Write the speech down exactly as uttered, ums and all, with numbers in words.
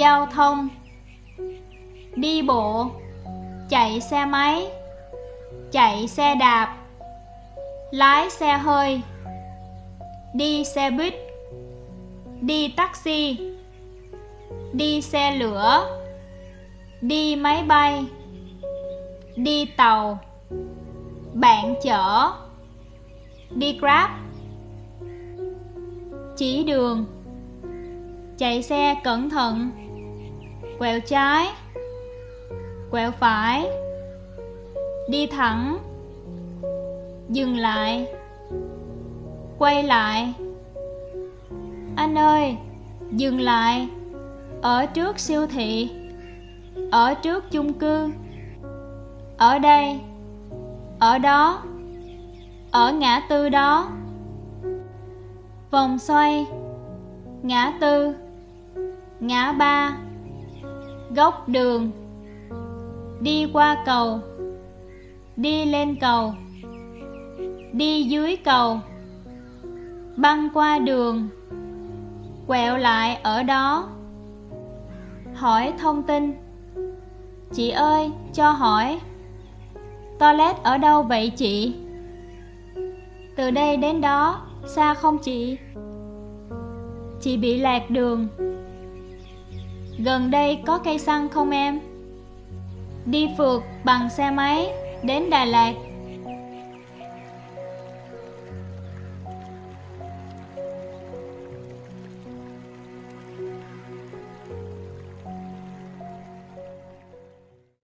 giao thông, đi bộ, chạy xe máy, chạy xe đạp, lái xe hơi, đi xe buýt, đi taxi, đi xe lửa, đi máy bay, đi tàu, bạn chở, đi Grab. Chỉ đường: chạy xe cẩn thận, quẹo trái, quẹo phải, đi thẳng, dừng lại, quay lại. Anh ơi, dừng lại, ở trước siêu thị, ở trước chung cư, ở đây, ở đó, ở ngã tư đó. Vòng xoay, ngã tư, ngã ba, góc đường, đi qua cầu, đi lên cầu, đi dưới cầu, băng qua đường, quẹo lại ở đó. Hỏi thông tin: chị ơi, cho hỏi, toilet ở đâu vậy chị? Từ đây đến đó xa không chị? Chị bị lạc đường. Gần đây có cây xăng không em? Đi phượt bằng xe máy đến Đà Lạt.